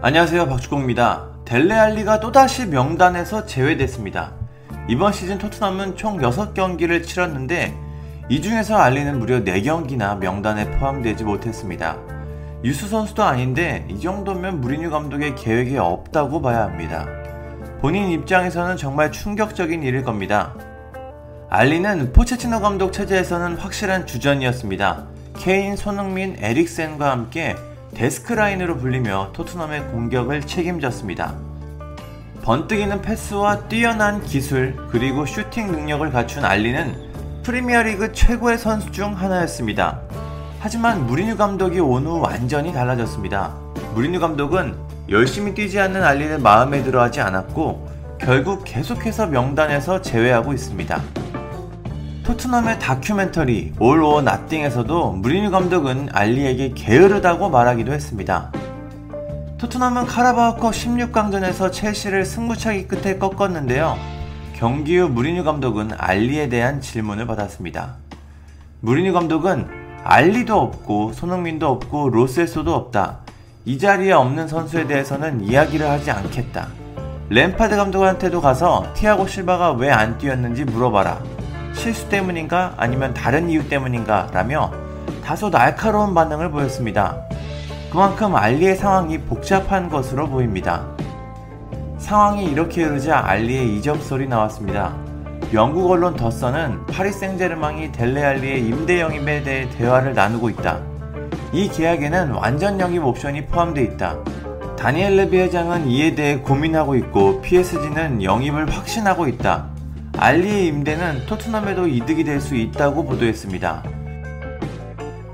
안녕하세요, 박주공입니다. 델레 알리가 또다시 명단에서 제외됐습니다. 이번 시즌 토트넘은 총 6경기를 치렀는데 이 중에서 알리는 무려 4경기나 명단에 포함되지 못했습니다. 유수 선수도 아닌데 이 정도면 무리뉴 감독의 계획이 없다고 봐야 합니다. 본인 입장에서는 정말 충격적인 일일 겁니다. 알리는 포체치노 감독 체제에서는 확실한 주전이었습니다. 케인, 손흥민, 에릭센과 함께 데스크 라인으로 불리며 토트넘의 공격을 책임졌습니다. 번뜩이는 패스와 뛰어난 기술 그리고 슈팅 능력을 갖춘 알리는 프리미어리그 최고의 선수 중 하나였습니다. 하지만 무리뉴 감독이 온 후 완전히 달라졌습니다. 무리뉴 감독은 열심히 뛰지 않는 알리를 마음에 들어하지 않았고 결국 계속해서 명단에서 제외하고 있습니다. 토트넘의 다큐멘터리 All or Nothing에서도 무리뉴 감독은 알리에게 게으르다고 말하기도 했습니다. 토트넘은 카라바오컵 16강전에서 첼시를 승부차기 끝에 꺾었는데요. 경기 후 무리뉴 감독은 알리에 대한 질문을 받았습니다. 무리뉴 감독은 알리도 없고 손흥민도 없고 로셀소도 없다. 이 자리에 없는 선수에 대해서는 이야기를 하지 않겠다. 램파드 감독한테도 가서 티아고 실바가 왜 안 뛰었는지 물어봐라. 실수 때문인가 아니면 다른 이유 때문인가 라며 다소 날카로운 반응을 보였습니다. 그만큼 알리의 상황이 복잡한 것으로 보입니다. 상황이 이렇게 흐르자 알리의 이적설이 나왔습니다. 영국 언론 더선은 파리 생제르맹이 델레 알리의 임대 영입에 대해 대화를 나누고 있다. 이 계약에는 완전 영입 옵션이 포함되어 있다. 다니엘레비 회장은 이에 대해 고민하고 있고 PSG는 영입을 확신하고 있다. 알리의 임대는 토트넘에도 이득이 될 수 있다고 보도했습니다.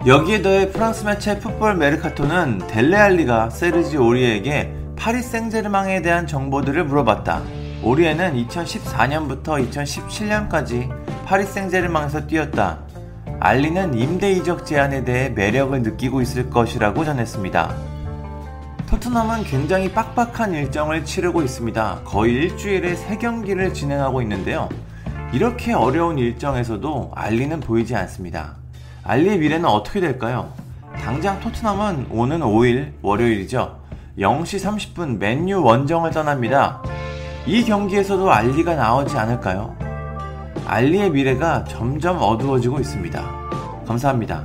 여기에 더해 프랑스 매체 풋볼 메르카토는 델레 알리가 세르지 오리에에게 파리 생제르맹에 대한 정보들을 물어봤다. 오리에는 2014년부터 2017년까지 파리 생제르맹에서 뛰었다. 알리는 임대 이적 제안에 대해 매력을 느끼고 있을 것이라고 전했습니다. 토트넘은 굉장히 빡빡한 일정을 치르고 있습니다. 거의 일주일에 3경기를 진행하고 있는데요. 이렇게 어려운 일정에서도 알리는 보이지 않습니다. 알리의 미래는 어떻게 될까요? 당장 토트넘은 오는 5일 월요일이죠. 0시 30분 맨유 원정을 떠납니다. 이 경기에서도 알리가 나오지 않을까요? 알리의 미래가 점점 어두워지고 있습니다. 감사합니다.